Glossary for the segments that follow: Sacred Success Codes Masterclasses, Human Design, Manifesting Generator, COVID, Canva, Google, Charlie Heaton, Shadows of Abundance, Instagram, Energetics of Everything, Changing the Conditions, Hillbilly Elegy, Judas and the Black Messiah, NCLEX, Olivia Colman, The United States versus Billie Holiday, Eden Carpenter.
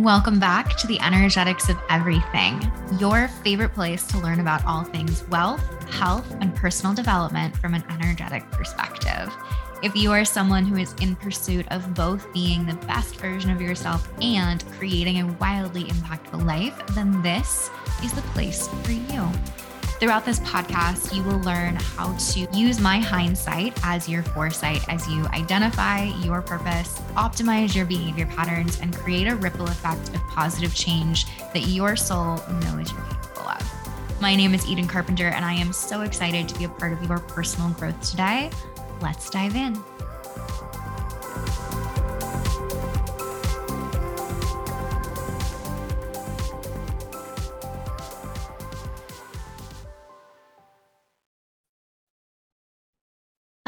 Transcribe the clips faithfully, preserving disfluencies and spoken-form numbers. Welcome back to the Energetics of Everything, your favorite place to learn about all things wealth, health, and personal development from an energetic perspective. If you are someone who is in pursuit of both being the best version of yourself and creating a wildly impactful life, then this is the place for you. Throughout this podcast, you will learn how to use my hindsight as your foresight as you identify your purpose, optimize your behavior patterns, and create a ripple effect of positive change that your soul knows you're capable of. My name is Eden Carpenter, and I am so excited to be a part of your personal growth today. Let's dive in.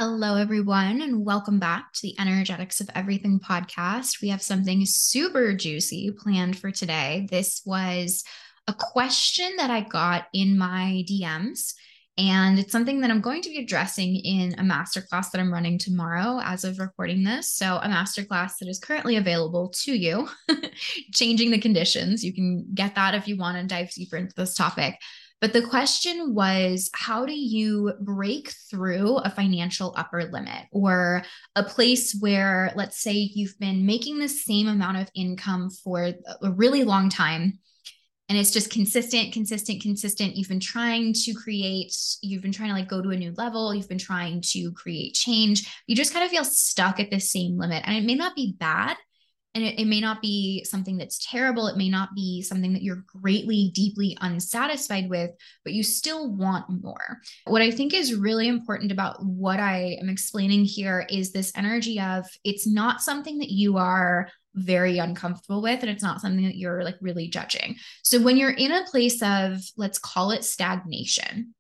Hello, everyone, and welcome back to the Energetics of Everything podcast. We have something super juicy planned for today. This was a question that I got in my D Ms, and it's something that I'm going to be addressing in a masterclass that I'm running tomorrow as of recording this. So a masterclass that is currently available to you, Changing the Conditions. You can get that if you want to dive deeper into this topic. But the question was, how do you break through a financial upper limit or a place where, let's say, you've been making the same amount of income for a really long time, and it's just consistent, consistent, consistent. You've been trying to create, you've been trying to like go to a new level. You've been trying to create change. You just kind of feel stuck at the same limit, and it may not be bad. And it, it may not be something that's terrible. It may not be something that you're greatly, deeply unsatisfied with, but you still want more. What I think is really important about what I am explaining here is this energy of it's not something that you are very uncomfortable with, and it's not something that you're like really judging. So when you're in a place of, let's call it stagnation,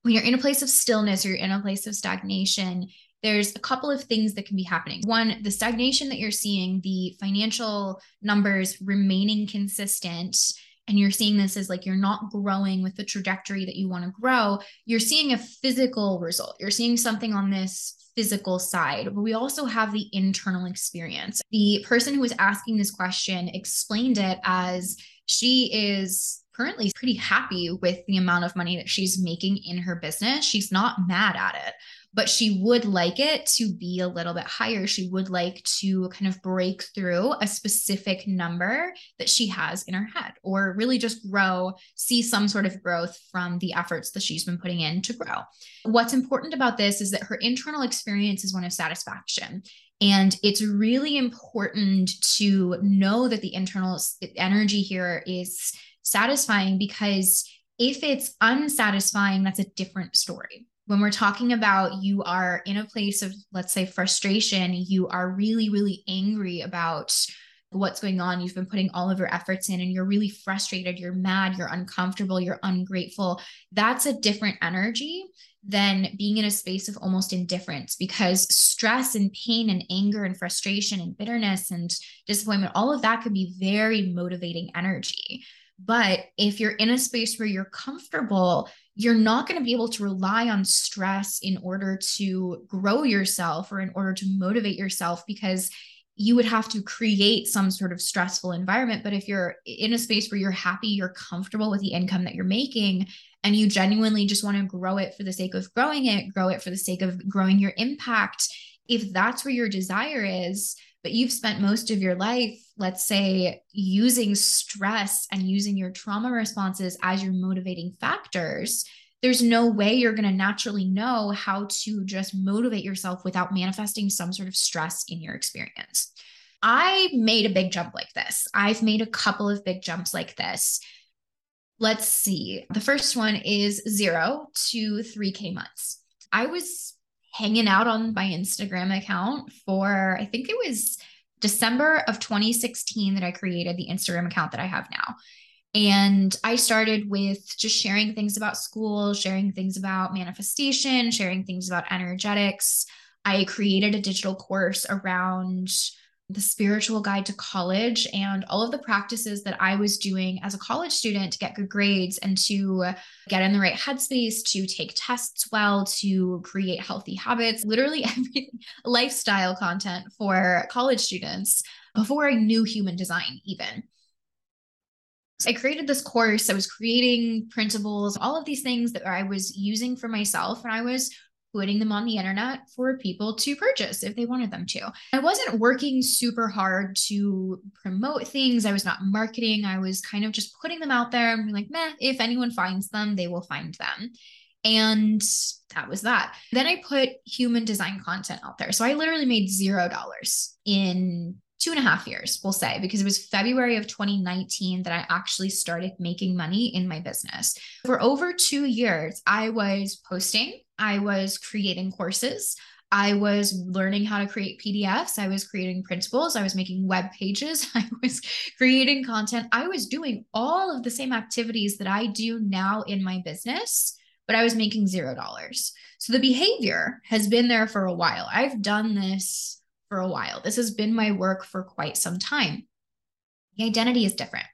when you're in a place of stillness, or you're in a place of stagnation, there's a couple of things that can be happening. One, the stagnation that you're seeing, the financial numbers remaining consistent, and you're seeing this as like you're not growing with the trajectory that you want to grow. You're seeing a physical result. You're seeing something on this physical side, but we also have the internal experience. The person who was asking this question explained it as she is currently pretty happy with the amount of money that she's making in her business. She's not mad at it, but she would like it to be a little bit higher. She would like to kind of break through a specific number that she has in her head, or really just grow, see some sort of growth from the efforts that she's been putting in to grow. What's important about this is that her internal experience is one of satisfaction. And it's really important to know that the internal energy here is satisfying, because if it's unsatisfying, that's a different story. When we're talking about you are in a place of, let's say, frustration, you are really, really angry about what's going on. You've been putting all of your efforts in and you're really frustrated. You're mad, you're uncomfortable, you're ungrateful. That's a different energy than being in a space of almost indifference, because stress and pain and anger and frustration and bitterness and disappointment, all of that could be very motivating energy. But if you're in a space where you're comfortable, you're not going to be able to rely on stress in order to grow yourself or in order to motivate yourself, because you would have to create some sort of stressful environment. But if you're in a space where you're happy, you're comfortable with the income that you're making, and you genuinely just want to grow it for the sake of growing it, grow it for the sake of growing your impact, if that's where your desire is, but you've spent most of your life, let's say, using stress and using your trauma responses as your motivating factors, there's no way you're going to naturally know how to just motivate yourself without manifesting some sort of stress in your experience. I made a big jump like this. I've made a couple of big jumps like this. Let's see. The first one is zero to three K months. I was hanging out on my Instagram account for, I think it was December of twenty sixteen that I created the Instagram account that I have now. And I started with just sharing things about school, sharing things about manifestation, sharing things about energetics. I created a digital course around the spiritual guide to college and all of the practices that I was doing as a college student to get good grades and to get in the right headspace, to take tests well, to create healthy habits, literally every lifestyle content for college students before I knew Human Design even. So I created this course. I was creating principles, all of these things that I was using for myself, and I was putting them on the internet for people to purchase if they wanted them to. I wasn't working super hard to promote things. I was not marketing. I was kind of just putting them out there and being like, meh, if anyone finds them, they will find them. And that was that. Then I put human design content out there. So I literally made zero dollars in two and a half years, we'll say, because it was February of twenty nineteen that I actually started making money in my business. For over two years, I was posting, I was creating courses, I was learning how to create P D Fs, I was creating principles, I was making web pages, I was creating content. I was doing all of the same activities that I do now in my business, but I was making zero dollars. So the behavior has been there for a while. I've done this for a while. This has been my work for quite some time. The identity is different.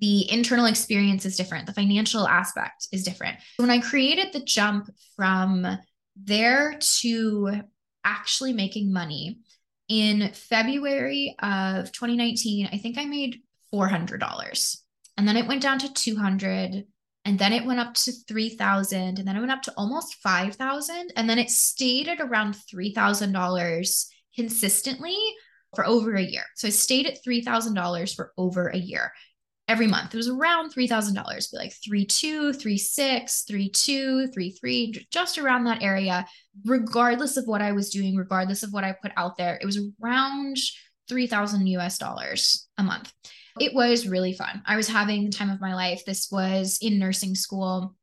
The internal experience is different. The financial aspect is different. When I created the jump from there to actually making money in February of twenty nineteen, I think I made four hundred dollars, and then it went down to two hundred dollars. And then it went up to three thousand dollars, and then it went up to almost five thousand dollars. And then it stayed at around three thousand dollars consistently for over a year. So I stayed at three thousand dollars for over a year. Every month, it was around three thousand dollars, be like three two, three six, three two, three three, just around that area. Regardless of what I was doing, regardless of what I put out there, it was around three thousand U S dollars a month. It was really fun. I was having the time of my life. This was in nursing school.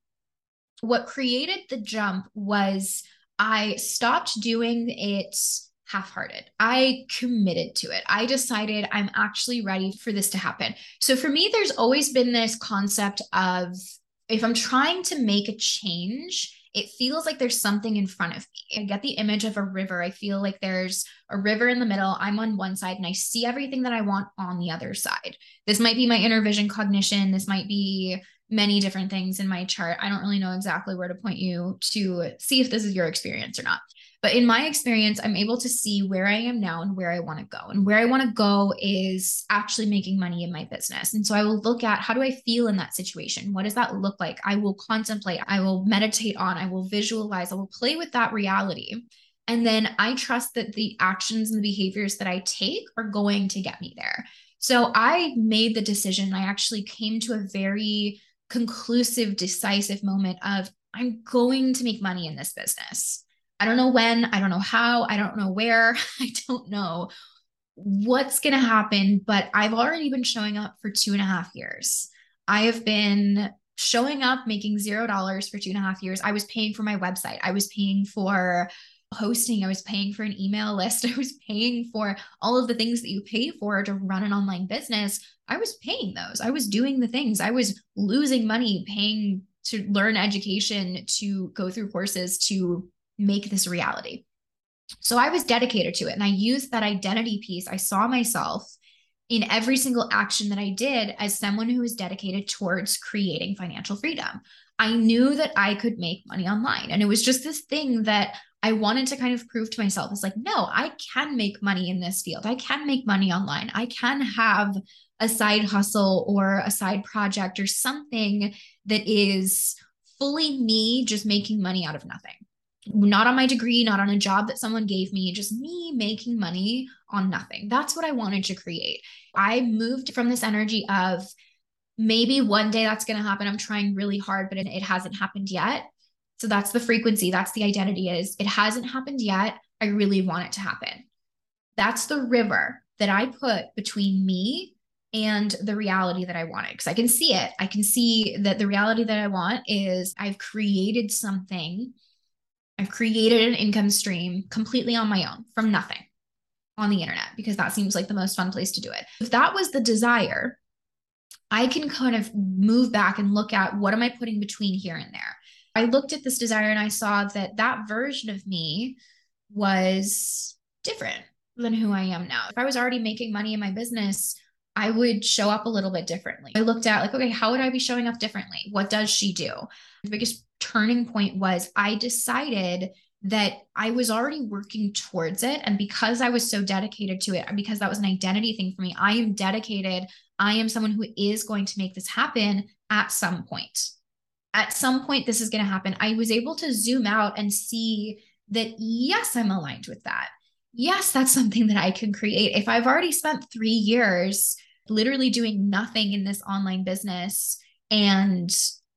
What created the jump was I stopped doing it half-hearted. I committed to it. I decided I'm actually ready for this to happen. So for me, there's always been this concept of, if I'm trying to make a change, it feels like there's something in front of me. I get the image of a river. I feel like there's a river in the middle. I'm on one side and I see everything that I want on the other side. This might be my inner vision cognition. This might be many different things in my chart. I don't really know exactly where to point you to see if this is your experience or not. But in my experience, I'm able to see where I am now and where I want to go. And where I want to go is actually making money in my business. And so I will look at, how do I feel in that situation? What does that look like? I will contemplate, I will meditate on, I will visualize, I will play with that reality. And then I trust that the actions and the behaviors that I take are going to get me there. So I made the decision. I actually came to a very conclusive, decisive moment of, I'm going to make money in this business. I don't know when, I don't know how, I don't know where, I don't know what's going to happen, but I've already been showing up for two and a half years. I have been showing up, making zero dollars for two and a half years. I was paying for my website. I was paying for hosting. I was paying for an email list. I was paying for all of the things that you pay for to run an online business. I was paying those. I was doing the things. I was losing money, paying to learn education, to go through courses, to make this reality. So I was dedicated to it. And I used that identity piece. I saw myself in every single action that I did as someone who was dedicated towards creating financial freedom. I knew that I could make money online. And it was just this thing that I wanted to kind of prove to myself. It's like, no, I can make money in this field. I can make money online. I can have a side hustle or a side project or something that is fully me just making money out of nothing. Not on my degree, not on a job that someone gave me, just me making money on nothing. That's what I wanted to create. I moved from this energy of, maybe one day that's going to happen. I'm trying really hard, but it hasn't happened yet. So that's the frequency. That's the identity, is it hasn't happened yet. I really want it to happen. That's the river that I put between me and the reality that I wanted, because I can see it. I can see that the reality that I want is, I've created something. I've created an income stream completely on my own from nothing on the internet, because that seems like the most fun place to do it. If that was the desire, I can kind of move back and look at, what am I putting between here and there? I looked at this desire and I saw that that version of me was different than who I am now. If I was already making money in my business, I would show up a little bit differently. I looked at, like, okay, how would I be showing up differently? What does she do? The biggest turning point was I decided that I was already working towards it. And because I was so dedicated to it, because that was an identity thing for me, I am dedicated. I am someone who is going to make this happen at some point. At some point, this is going to happen. I was able to zoom out and see that, yes, I'm aligned with that. Yes, that's something that I can create. If I've already spent three years literally doing nothing in this online business and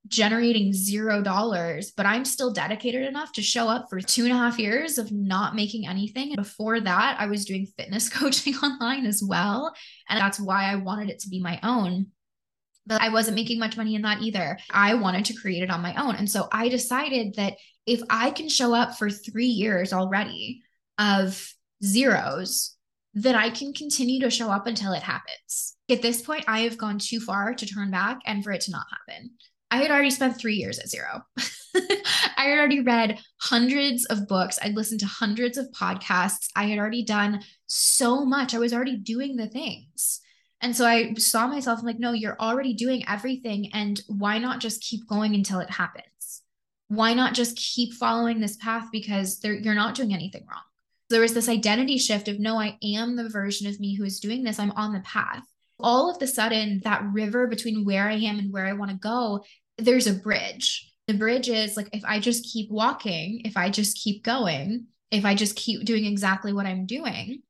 generating zero dollars, but I'm still dedicated enough to show up for two and a half years of not making anything. And before that, I was doing fitness coaching online as well. And that's why I wanted it to be my own. But I wasn't making much money in that either. I wanted to create it on my own. And so I decided that if I can show up for three years already of zeros, that I can continue to show up until it happens. At this point, I have gone too far to turn back and for it to not happen. I had already spent three years at zero. I had already read hundreds of books. I'd listened to hundreds of podcasts. I had already done so much. I was already doing the things. And so I saw myself, I'm like, no, you're already doing everything. And why not just keep going until it happens? Why not just keep following this path? Because you're not doing anything wrong. There was this identity shift of, no, I am the version of me who is doing this. I'm on the path. All of the sudden, that river between where I am and where I want to go, there's a bridge. The bridge is like, if I just keep walking, if I just keep going, if I just keep doing exactly what I'm doing,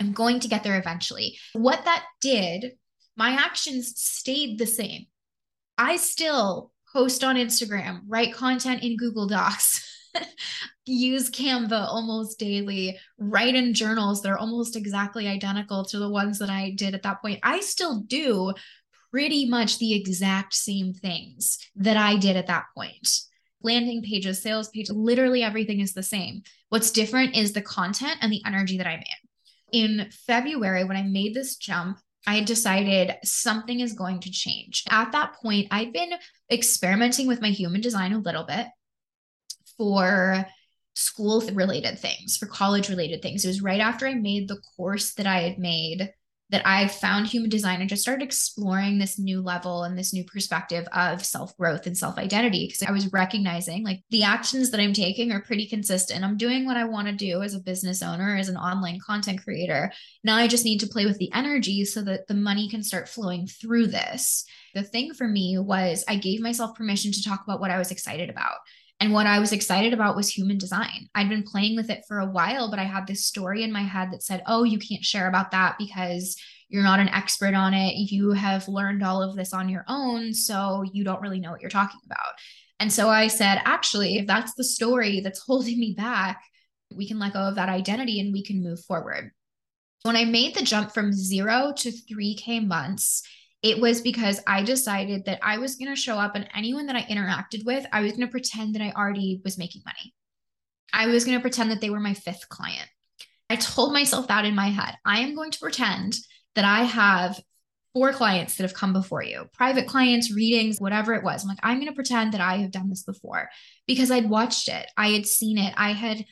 I'm going to get there eventually. What that did, my actions stayed the same. I still post on Instagram, write content in Google Docs, use Canva almost daily, write in journals that are almost exactly identical to the ones that I did at that point. I still do pretty much the exact same things that I did at that point. Landing pages, sales pages, literally everything is the same. What's different is the content and the energy that I'm in. In February, when I made this jump, I decided something is going to change. At that point, I'd been experimenting with my human design a little bit for school related things, for college related things. It was right after I made the course that I had made that I found human design and just started exploring this new level and this new perspective of self-growth and self-identity. Because I was recognizing, like, the actions that I'm taking are pretty consistent. I'm doing what I want to do as a business owner, as an online content creator. Now I just need to play with the energy so that the money can start flowing through this. The thing for me was I gave myself permission to talk about what I was excited about. And what I was excited about was human design. I'd been playing with it for a while, but I had this story in my head that said, oh, you can't share about that because you're not an expert on it. You have learned all of this on your own, so you don't really know what you're talking about. And so I said, actually, if that's the story that's holding me back, we can let go of that identity and we can move forward. When I made the jump from zero to three K months, it was because I decided that I was going to show up and anyone that I interacted with, I was going to pretend that I already was making money. I was going to pretend that they were my fifth client. I told myself that in my head. I am going to pretend that I have four clients that have come before you, private clients, readings, whatever it was. I'm like, I'm going to pretend that I have done this before because I'd watched it. I had seen it. I had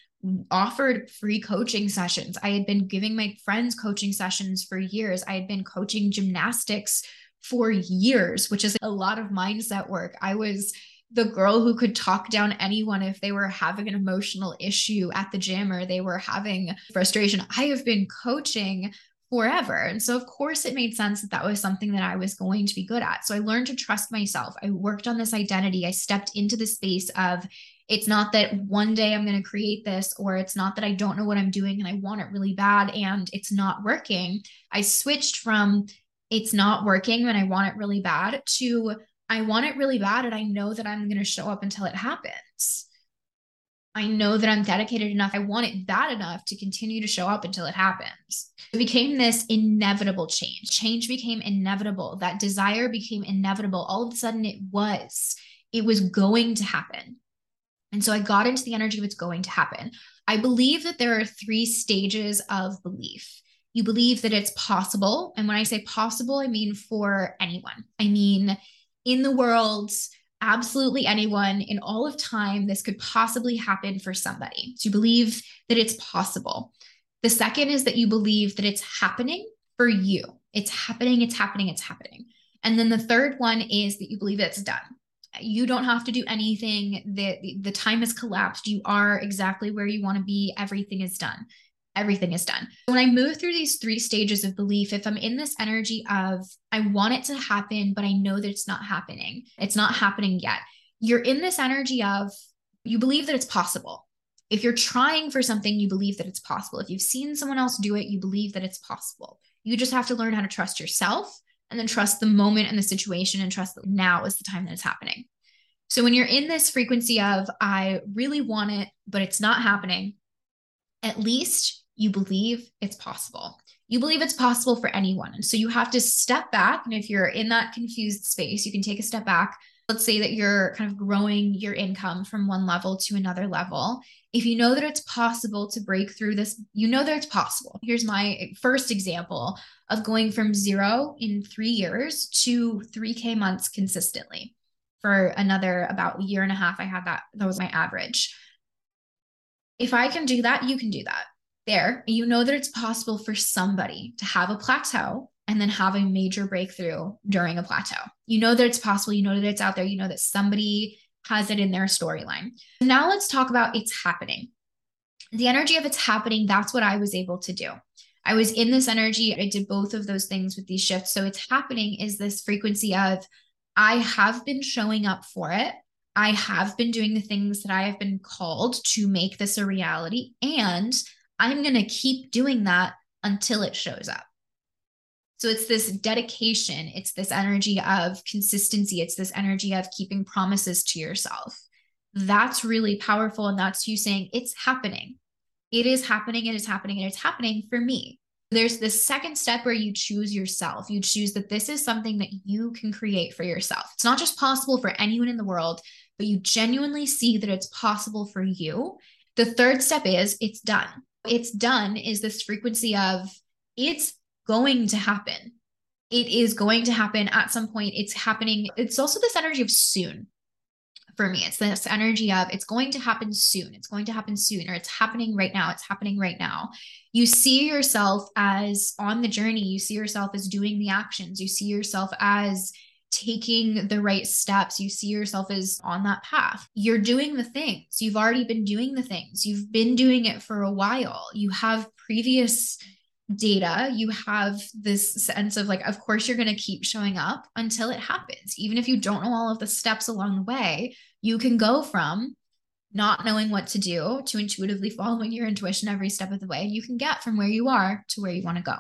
offered free coaching sessions. I had been giving my friends coaching sessions for years. I had been coaching gymnastics for years, which is a lot of mindset work. I was the girl who could talk down anyone if they were having an emotional issue at the gym or they were having frustration. I have been coaching forever. And so of course it made sense that that was something that I was going to be good at. So I learned to trust myself. I worked on this identity. I stepped into the space of, it's not that one day I'm going to create this, or it's not that I don't know what I'm doing and I want it really bad and it's not working. I switched from it's not working and I want it really bad to I want it really bad and I know that I'm going to show up until it happens. I know that I'm dedicated enough. I want it bad enough to continue to show up until it happens. It became this inevitable change. Change became inevitable. That desire became inevitable. All of a sudden it was, it was going to happen. And so I got into the energy of it's going to happen. I believe that there are three stages of belief. You believe that it's possible. And when I say possible, I mean for anyone. I mean, in the world, absolutely anyone in all of time, this could possibly happen for somebody. So you believe that it's possible. The second is that you believe that it's happening for you. It's happening, it's happening, it's happening. And then the third one is that you believe it's done. You don't have to do anything. The, the time is collapsed. You are exactly where you want to be. Everything is done. Everything is done. When I move through these three stages of belief, if I'm in this energy of, I want it to happen, but I know that it's not happening. It's not happening yet. You're in this energy of, you believe that it's possible. If you're trying for something, you believe that it's possible. If you've seen someone else do it, you believe that it's possible. You just have to learn how to trust yourself and then trust the moment and the situation and trust that now is the time that it's happening. So when you're in this frequency of, I really want it, but it's not happening, at least you believe it's possible. You believe it's possible for anyone. And so you have to step back. And if you're in that confused space, you can take a step back. Let's say that you're kind of growing your income from one level to another level. If you know that it's possible to break through this, you know that it's possible. Here's my first example of going from zero in three years to three K months consistently. For another about a year and a half, I had that. That was my average. If I can do that, you can do that. There, you know that it's possible for somebody to have a plateau and then have a major breakthrough during a plateau. You know that it's possible. You know that it's out there. You know that somebody has it in their storyline. Now let's talk about it's happening. The energy of it's happening, that's what I was able to do. I was in this energy. I did both of those things with these shifts. So it's happening is this frequency of, I have been showing up for it. I have been doing the things that I have been called to make this a reality. And I'm going to keep doing that until it shows up. So it's this dedication. It's this energy of consistency. It's this energy of keeping promises to yourself. That's really powerful. And that's you saying it's happening. It is happening. It is happening. And it's happening for me. There's this second step where you choose yourself. You choose that this is something that you can create for yourself. It's not just possible for anyone in the world, but you genuinely see that it's possible for you. The third step is it's done. It's done is this frequency of it's going to happen. It is going to happen at some point. It's happening. It's also this energy of soon. For me, it's this energy of it's going to happen soon. It's going to happen soon, or it's happening right now. It's happening right now. You see yourself as on the journey. You see yourself as doing the actions. You see yourself as taking the right steps. You see yourself as on that path. You're doing the things. You've already been doing the things. You've been doing it for a while. You have previous data, you have this sense of like, of course, you're going to keep showing up until it happens. Even if you don't know all of the steps along the way, you can go from not knowing what to do to intuitively following your intuition every step of the way. And you can get from where you are to where you want to go.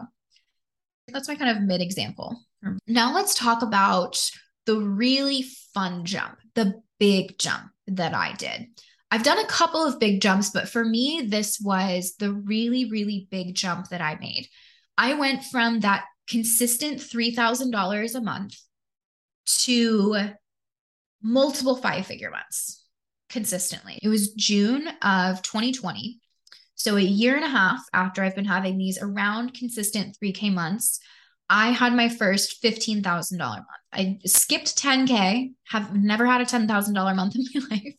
That's my kind of mid example. Now let's talk about the really fun jump, the big jump that I did. I've done a couple of big jumps, but for me, this was the really, really big jump that I made. I went from that consistent three thousand dollars a month to multiple five-figure months consistently. It was June of twenty twenty. So a year and a half after I've been having these around consistent three K months, I had my first fifteen thousand dollars month. I skipped ten K, have never had a ten thousand dollars month in my life.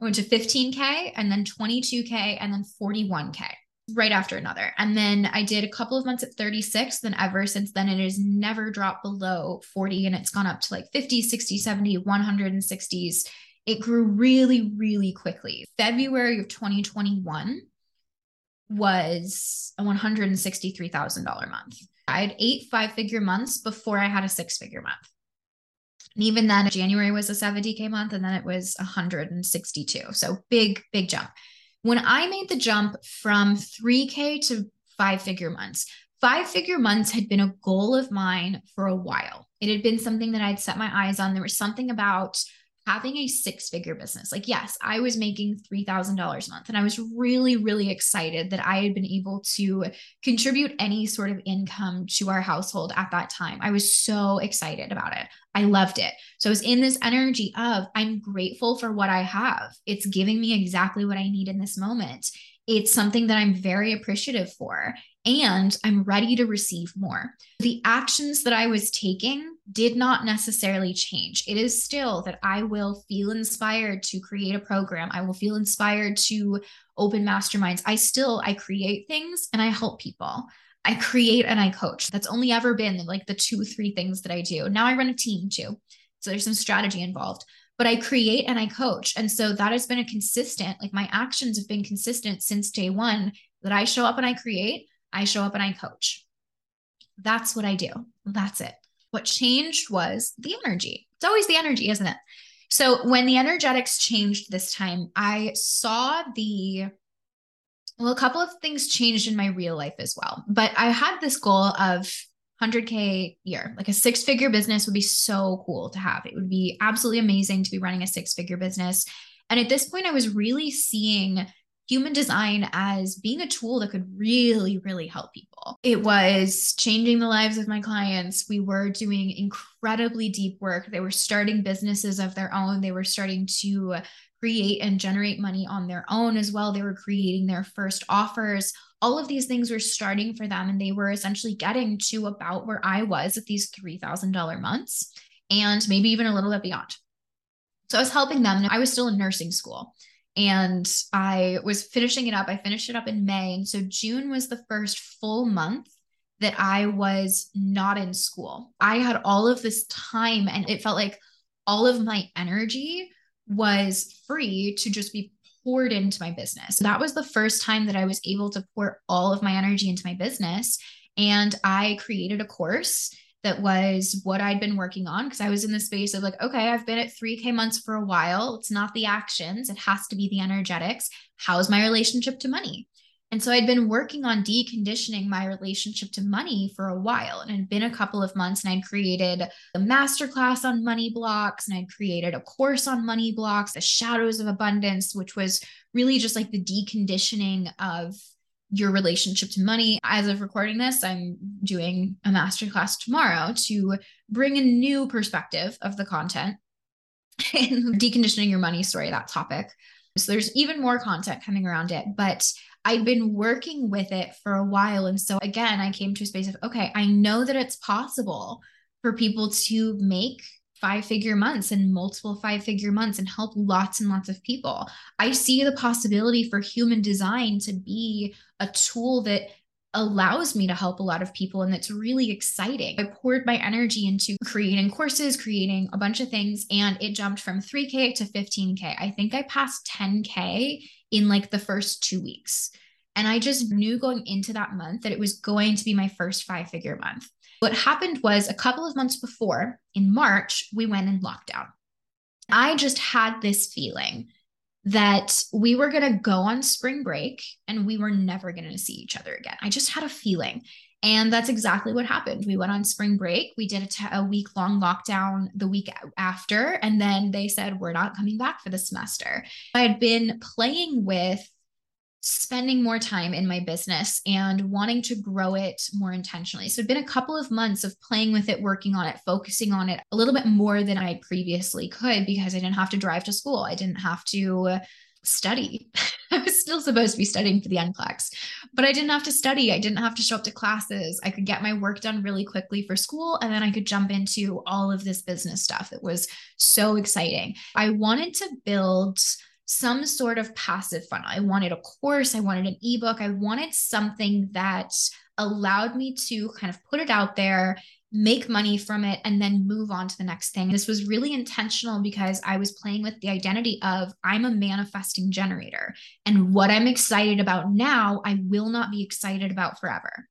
I went to fifteen K and then twenty-two K and then forty-one K right after another. And then I did a couple of months at thirty-six. Then ever since then, it has never dropped below forty, and it's gone up to like fifty, sixty, seventy, one hundred sixties. It grew really, really quickly. February of twenty twenty-one was a one hundred sixty-three thousand dollars month. I had eight five-figure months before I had a six-figure month. And even then, January was a seventy K month, and then it was one hundred sixty-two. So big, big jump. When I made the jump from three K to five-figure months, five-figure months had been a goal of mine for a while. It had been something that I'd set my eyes on. There was something about having a six-figure business. Like, yes, I was making three thousand dollars a month, and I was really, really excited that I had been able to contribute any sort of income to our household at that time. I was so excited about it. I loved it. So I was in this energy of, I'm grateful for what I have. It's giving me exactly what I need in this moment. It's something that I'm very appreciative for, and I'm ready to receive more. The actions that I was taking did not necessarily change. It is still that I will feel inspired to create a program. I will feel inspired to open masterminds. I still, I create things and I help people. I create and I coach. That's only ever been like the two, three things that I do. Now I run a team too. So there's some strategy involved, but I create and I coach. And so that has been a consistent, like my actions have been consistent since day one, that I show up and I create, I show up and I coach. That's what I do. That's it. What changed was the energy. It's always the energy, isn't it? So when the energetics changed this time, I saw the, well, a couple of things changed in my real life as well. But I had this goal of one hundred K a year, like a six figure business would be so cool to have. It would be absolutely amazing to be running a six figure business. And at this point, I was really seeing human design as being a tool that could really, really help people. It was changing the lives of my clients. We were doing incredibly deep work. They were starting businesses of their own. They were starting to create and generate money on their own as well. They were creating their first offers. All of these things were starting for them, and they were essentially getting to about where I was at these three thousand dollars months and maybe even a little bit beyond. So I was helping them. I was still in nursing school. And I was finishing it up. I finished it up in May. And so June was the first full month that I was not in school. I had all of this time, and it felt like all of my energy was free to just be poured into my business. That was the first time that I was able to pour all of my energy into my business. And I created a course that was what I'd been working on, because I was in the space of like, okay, I've been at three K months for a while. It's not the actions. It has to be the energetics. How's my relationship to money? And so I'd been working on deconditioning my relationship to money for a while. And it had been a couple of months, and I'd created a masterclass on money blocks, and I'd created a course on money blocks, the Shadows of Abundance, which was really just like the deconditioning of your relationship to money. As of recording this, I'm doing a masterclass tomorrow to bring a new perspective of the content and deconditioning your money story, that topic. So there's even more content coming around it, but I've been working with it for a while. And so again, I came to a space of, okay, I know that it's possible for people to make five-figure months and multiple five-figure months and help lots and lots of people. I see the possibility for human design to be a tool that allows me to help a lot of people. And that's really exciting. I poured my energy into creating courses, creating a bunch of things, and it jumped from three K to fifteen K. I think I passed ten K in like the first two weeks. And I just knew going into that month that it was going to be my first five-figure month. What happened was, a couple of months before, in March, we went in lockdown. I just had this feeling that we were going to go on spring break and we were never going to see each other again. I just had a feeling. And that's exactly what happened. We went on spring break. We did a, t- a week-long lockdown the week after. And then they said, we're not coming back for the semester. I had been playing with spending more time in my business and wanting to grow it more intentionally. So it'd been a couple of months of playing with it, working on it, focusing on it a little bit more than I previously could, because I didn't have to drive to school. I didn't have to study. I was still supposed to be studying for the N C L E X, but I didn't have to study. I didn't have to show up to classes. I could get my work done really quickly for school. And then I could jump into all of this business stuff that was so exciting. I wanted to build some sort of passive funnel. I wanted a course. I wanted an ebook. I wanted something that allowed me to kind of put it out there, make money from it, and then move on to the next thing. This was really intentional because I was playing with the identity of, I'm a manifesting generator, and what I'm excited about now, I will not be excited about forever.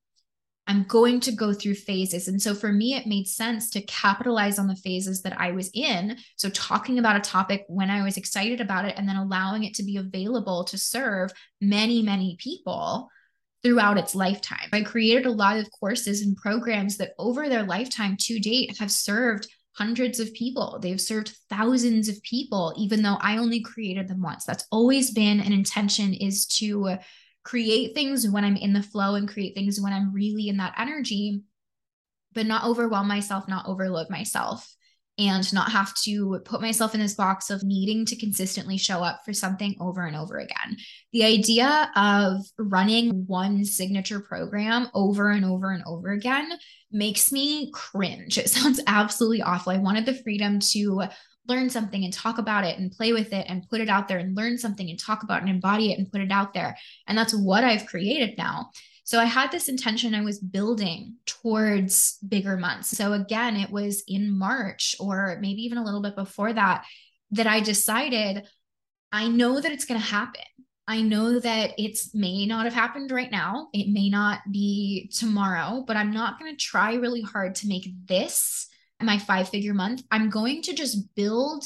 I'm going to go through phases. And so for me, it made sense to capitalize on the phases that I was in. So talking about a topic when I was excited about it, and then allowing it to be available to serve many, many people throughout its lifetime. I created a lot of courses and programs that over their lifetime to date have served hundreds of people. They've served thousands of people, even though I only created them once. That's always been an intention, is to create things when I'm in the flow and create things when I'm really in that energy, but not overwhelm myself, not overload myself, and not have to put myself in this box of needing to consistently show up for something over and over again. The idea of running one signature program over and over and over again makes me cringe. It sounds absolutely awful. I wanted the freedom to learn something and talk about it and play with it and put it out there, and learn something and talk about it and embody it and put it out there. And that's what I've created now. So I had this intention I was building towards bigger months. So again, it was in March, or maybe even a little bit before that, that I decided, I know that it's going to happen. I know that it may not have happened right now. It may not be tomorrow, but I'm not going to try really hard to make this my five-figure month. I'm going to just build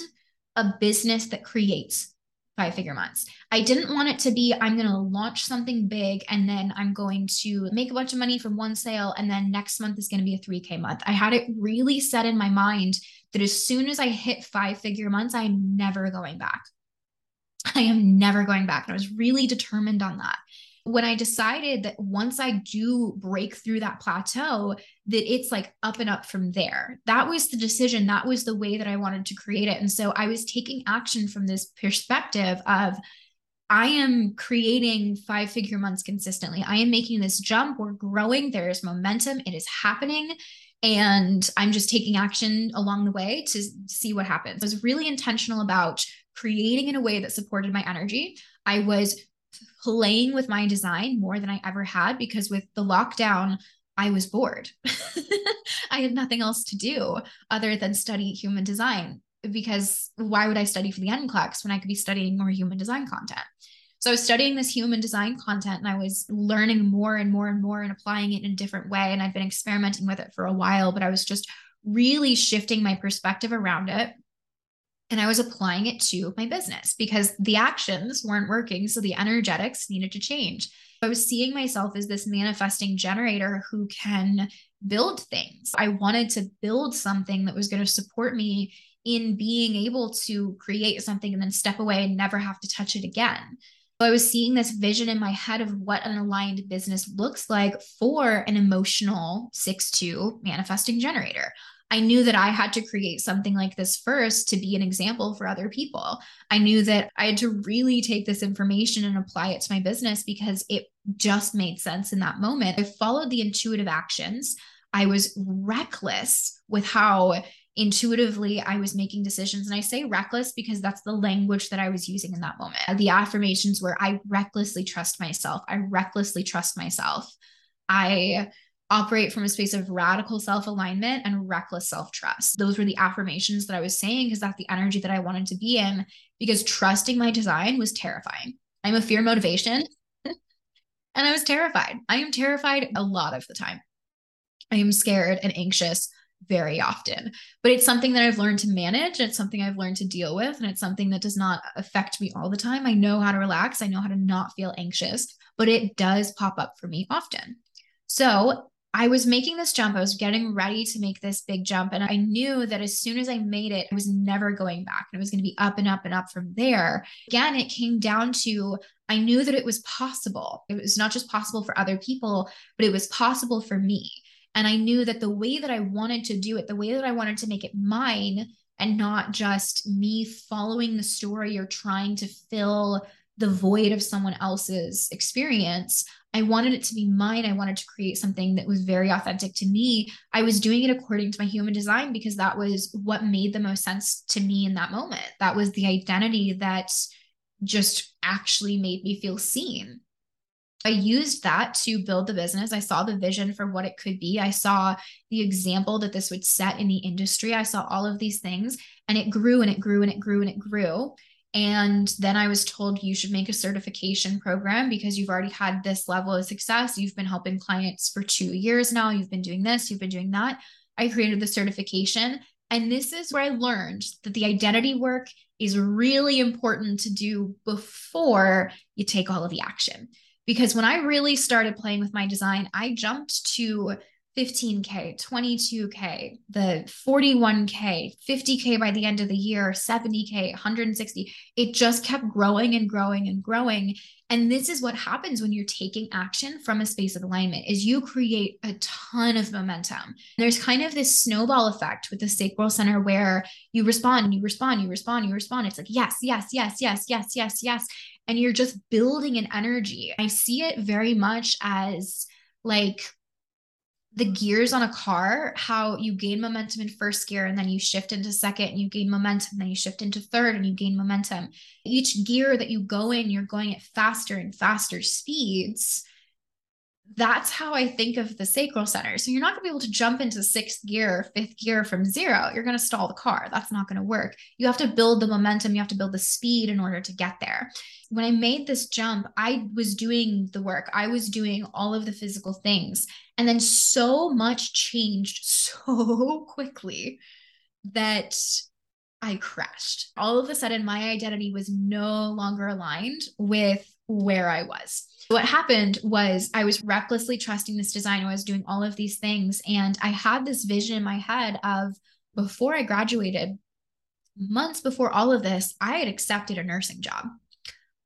a business that creates five-figure months. I didn't want it to be, I'm going to launch something big and then I'm going to make a bunch of money from one sale and then next month is going to be a three K month. I had it really set in my mind that as soon as I hit five-figure months, I'm never going back. I am never going back. And I was really determined on that. When I decided that once I do break through that plateau, that it's like up and up from there. That was the decision. That was the way that I wanted to create it. And so I was taking action from this perspective of, I am creating five-figure months consistently. I am making this jump. We're growing. There is momentum. It is happening. And I'm just taking action along the way to see what happens. I was really intentional about creating in a way that supported my energy. I was playing with my design more than I ever had because with the lockdown, I was bored. I had nothing else to do other than study human design because why would I study for the N C L E X when I could be studying more human design content? So I was studying this human design content and I was learning more and more and more and applying it in a different way. And I'd been experimenting with it for a while, but I was just really shifting my perspective around it. And I was applying it to my business because the actions weren't working. So the energetics needed to change. I was seeing myself as this manifesting generator who can build things. I wanted to build something that was going to support me in being able to create something and then step away and never have to touch it again. So I was seeing this vision in my head of what an aligned business looks like for an emotional six two manifesting generator. I knew that I had to create something like this first to be an example for other people. I knew that I had to really take this information and apply it to my business because it just made sense in that moment. I followed the intuitive actions. I was reckless with how intuitively I was making decisions. And I say reckless because that's the language that I was using in that moment. The affirmations were, I recklessly trust myself. I recklessly trust myself. I operate from a space of radical self-alignment and reckless self-trust. Those were the affirmations that I was saying because that's the energy that I wanted to be in because trusting my design was terrifying. I'm a fear motivation and I was terrified. I am terrified a lot of the time. I am scared and anxious very often, but it's something that I've learned to manage. It's something I've learned to deal with. And it's something that does not affect me all the time. I know how to relax. I know how to not feel anxious, but it does pop up for me often. So I was making this jump. I was getting ready to make this big jump. And I knew that as soon as I made it, I was never going back. And it was going to be up and up and up from there. Again, it came down to, I knew that it was possible. It was not just possible for other people, but it was possible for me. And I knew that the way that I wanted to do it, the way that I wanted to make it mine and not just me following the story or trying to fill the void of someone else's experience, I wanted it to be mine. I wanted to create something that was very authentic to me. I was doing it according to my human design because that was what made the most sense to me in that moment. That was the identity that just actually made me feel seen. I used that to build the business. I saw the vision for what it could be. I saw the example that this would set in the industry. I saw all of these things and it grew and it grew and it grew and it grew. And then I was told you should make a certification program because you've already had this level of success. You've been helping clients for two years now. You've been doing this, you've been doing that. I created the certification. And this is where I learned that the identity work is really important to do before you take all of the action. Because when I really started playing with my design, I jumped to fifteen K, twenty-two K, the forty-one K, fifty K by the end of the year, seventy K, one hundred sixty. It just kept growing and growing and growing. And this is what happens when you're taking action from a space of alignment is you create a ton of momentum. There's kind of this snowball effect with the sacral center where you respond, you respond, you respond, you respond. It's like, yes, yes, yes, yes, yes, yes, yes. And you're just building an energy. I see it very much as like the gears on a car, how you gain momentum in first gear and then you shift into second and you gain momentum, then you shift into third and you gain momentum. Each gear that you go in, you're going at faster and faster speeds. that's how I think of the sacral center. So you're not gonna be able to jump into sixth gear, fifth gear from zero. You're gonna stall the car. That's not gonna work. You have to build the momentum. You have to build the speed in order to get there. When I made this jump, I was doing the work. I was doing all of the physical things. And then so much changed so quickly that I crashed. All of a sudden, my identity was no longer aligned with where I was. What happened was I was recklessly trusting this design. I was doing all of these things. And I had this vision in my head of, before I graduated, months before all of this, I had accepted a nursing job.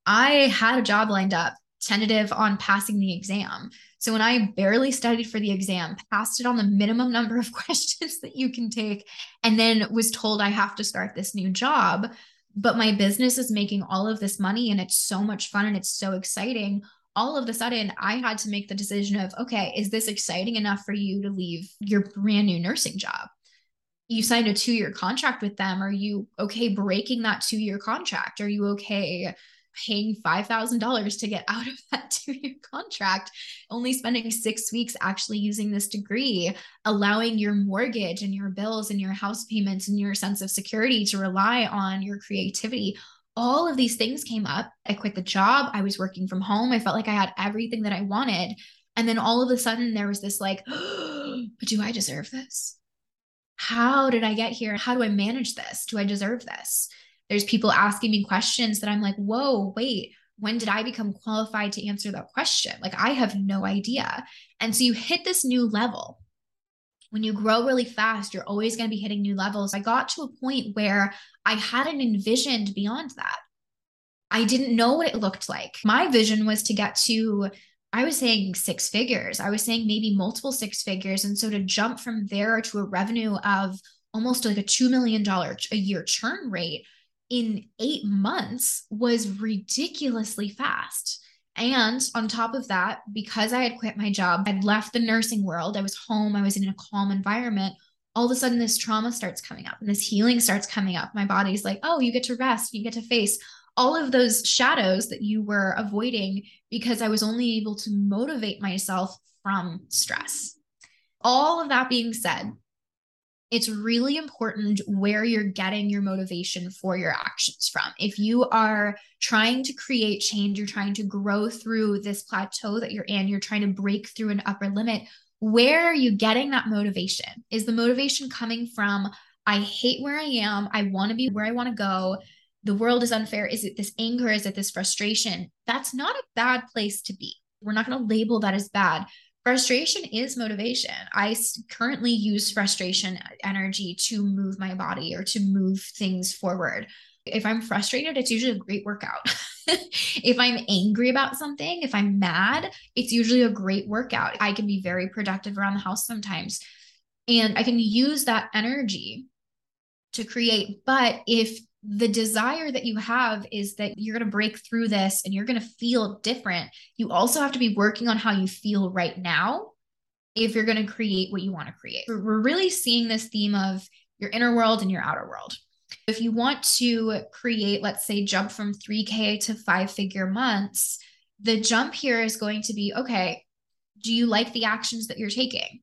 I had a job lined up, tentative on passing the exam. So when I barely studied for the exam, passed it on the minimum number of questions that you can take, and then was told I have to start this new job, but my business is making all of this money and it's so much fun and it's so exciting. All of a sudden, I had to make the decision of, okay, is this exciting enough for you to leave your brand new nursing job? You signed a two-year contract with them. Are you okay breaking that two-year contract? Are you okay paying five thousand dollars to get out of that two-year contract, only spending six weeks actually using this degree, allowing your mortgage and your bills and your house payments and your sense of security to rely on your creativity? All of these things came up. I quit the job. I was working from home. I felt like I had everything that I wanted. And then all of a sudden there was this like, oh, but do I deserve this? How did I get here? How do I manage this? Do I deserve this? There's people asking me questions that I'm like, whoa, wait, when did I become qualified to answer that question? Like, I have no idea. And so you hit this new level. When you grow really fast, you're always going to be hitting new levels. I got to a point where I hadn't envisioned beyond that. I didn't know what it looked like. My vision was to get to, I was saying six figures. I was saying maybe multiple six figures. And so to jump from there to a revenue of almost like a two million dollars a year churn rate in eight months was ridiculously fast. And on top of that, because I had quit my job, I'd left the nursing world, I was home, I was in a calm environment. All of a sudden this trauma starts coming up and this healing starts coming up. My body's like, oh, you get to rest, you get to face all of those shadows that you were avoiding because I was only able to motivate myself from stress. All of that being said, it's really important where you're getting your motivation for your actions from. If you are trying to create change, you're trying to grow through this plateau that you're in, you're trying to break through an upper limit, where are you getting that motivation? Is the motivation coming from, I hate where I am, I want to be where I want to go, the world is unfair? Is it this anger? Is it this frustration? That's not a bad place to be. We're not going to label that as bad. Frustration is motivation. I currently use frustration energy to move my body or to move things forward. If I'm frustrated, it's usually a great workout. If I'm angry about something, if I'm mad, it's usually a great workout. I can be very productive around the house sometimes, and I can use that energy to create. But if the desire that you have is that you're going to break through this and you're going to feel different, you also have to be working on how you feel right now if you're going to create what you want to create. We're really seeing this theme of your inner world and your outer world. If you want to create, let's say, jump from three K to five figure months, the jump here is going to be, okay, do you like the actions that you're taking?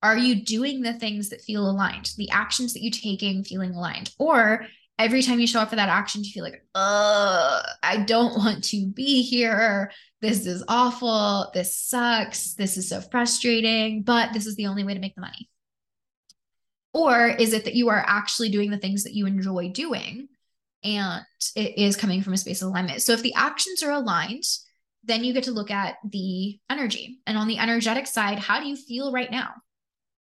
Are you doing the things that feel aligned? The actions that you're taking feeling aligned? Or every time you show up for that action, you feel like, oh, I don't want to be here. This is awful. This sucks. This is so frustrating, but this is the only way to make the money. Or is it that you are actually doing the things that you enjoy doing and it is coming from a space of alignment? So if the actions are aligned, then you get to look at the energy. And on the energetic side, how do you feel right now?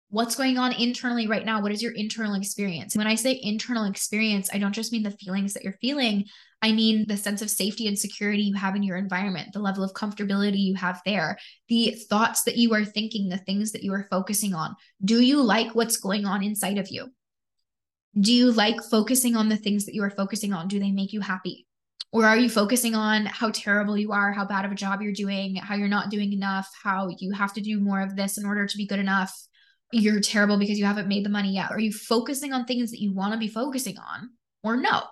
What's going on internally right now? What is your internal experience? When I say internal experience, I don't just mean the feelings that you're feeling. I mean the sense of safety and security you have in your environment, the level of comfortability you have there, the thoughts that you are thinking, the things that you are focusing on. Do you like what's going on inside of you? Do you like focusing on the things that you are focusing on? Do they make you happy? Or are you focusing on how terrible you are, how bad of a job you're doing, how you're not doing enough, how you have to do more of this in order to be good enough? You're terrible because you haven't made the money yet. Are you focusing on things that you want to be focusing on or no?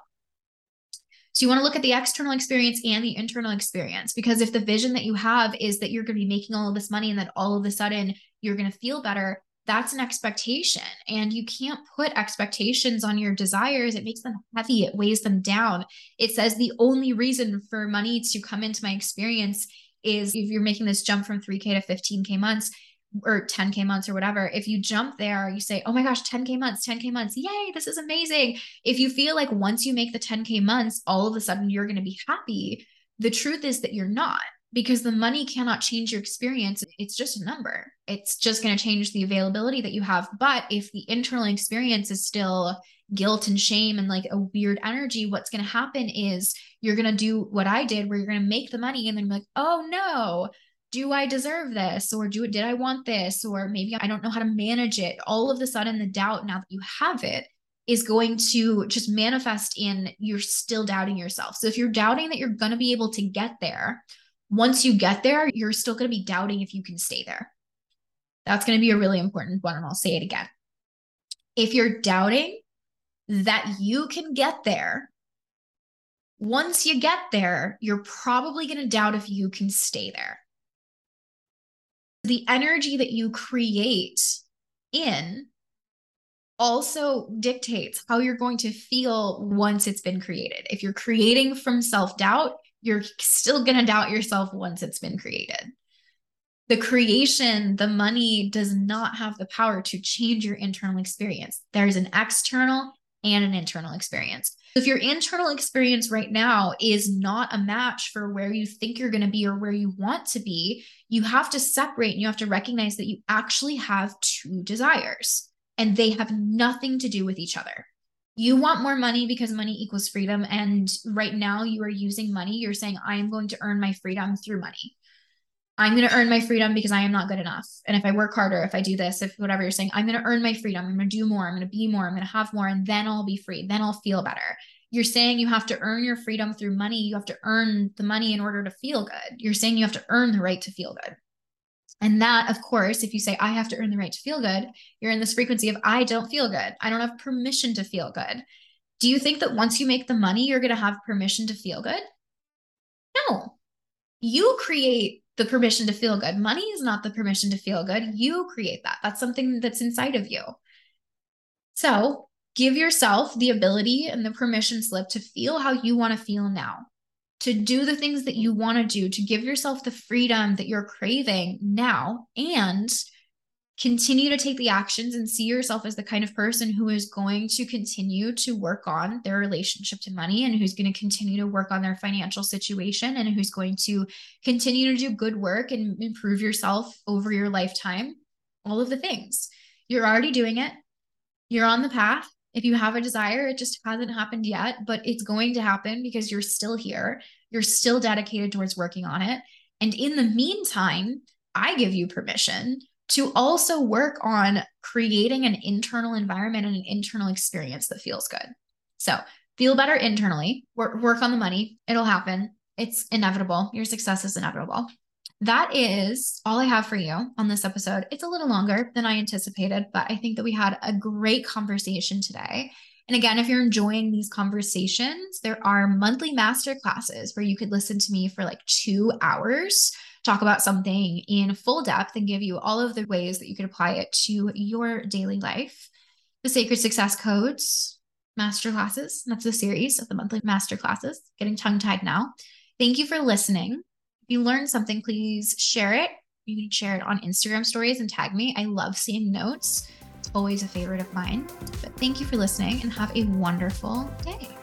So So you want to look at the external experience and the internal experience, because if the vision that you have is that you're going to be making all of this money and that all of a sudden you're going to feel better, that's an expectation. And you can't put expectations on your desires. It makes them heavy. It weighs them down. It says the only reason for money to come into my experience is if you're making this jump from three K to fifteen K months or ten K months or whatever. If you jump there, you say, oh my gosh, ten K months, ten K months. Yay, this is amazing. If you feel like once you make the ten K months, all of a sudden you're going to be happy, the truth is that you're not, because the money cannot change your experience. It's just a number. It's just going to change the availability that you have. But if the internal experience is still guilt and shame and like a weird energy, what's going to happen is you're going to do what I did, where you're going to make the money and then be like, oh no, do I deserve this? Or do it, did I want this? Or maybe I don't know how to manage it. All of a sudden the doubt, now that you have it, is going to just manifest in you're still doubting yourself. So if you're doubting that you're going to be able to get there, once you get there, you're still going to be doubting if you can stay there. That's going to be a really important one. And I'll say it again. If you're doubting that you can get there, once you get there, you're probably going to doubt if you can stay there. The energy that you create in also dictates how you're going to feel once it's been created. If you're creating from self-doubt, you're still going to doubt yourself once it's been created. The creation, the money, does not have the power to change your internal experience. There's an external and an internal experience. If your internal experience right now is not a match for where you think you're going to be or where you want to be, you have to separate and you have to recognize that you actually have two desires and they have nothing to do with each other. You want more money because money equals freedom. And right now you are using money. You're saying, I am going to earn my freedom through money. I'm going to earn my freedom because I am not good enough. And if I work harder, if I do this, if whatever, you're saying, I'm going to earn my freedom. I'm going to do more. I'm going to be more. I'm going to have more. And then I'll be free. Then I'll feel better. You're saying you have to earn your freedom through money. You have to earn the money in order to feel good. You're saying you have to earn the right to feel good. And that, of course, if you say, I have to earn the right to feel good, you're in this frequency of, I don't feel good. I don't have permission to feel good. Do you think that once you make the money, you're going to have permission to feel good? No. You create the permission to feel good. Money is not the permission to feel good. You create that. That's something that's inside of you. So give yourself the ability and the permission slip to feel how you want to feel now, to do the things that you want to do, to give yourself the freedom that you're craving now, and continue to take the actions and see yourself as the kind of person who is going to continue to work on their relationship to money and who's going to continue to work on their financial situation and who's going to continue to do good work and improve yourself over your lifetime. All of the things. You're already doing it. You're on the path. If you have a desire, it just hasn't happened yet, but it's going to happen because you're still here. You're still dedicated towards working on it. And in the meantime, I give you permission to also work on creating an internal environment and an internal experience that feels good. So feel better internally, work, work on the money. It'll happen. It's inevitable. Your success is inevitable. That is all I have for you on this episode. It's a little longer than I anticipated, but I think that we had a great conversation today. And again, if you're enjoying these conversations, there are monthly masterclasses where you could listen to me for like two hours, talk about something in full depth and give you all of the ways that you could apply it to your daily life. The Sacred Success Codes Masterclasses, that's the series of the monthly masterclasses, getting tongue-tied now. Thank you for listening. If you learned something, please share it. You can share it on Instagram stories and tag me. I love seeing notes. It's always a favorite of mine. But thank you for listening and have a wonderful day.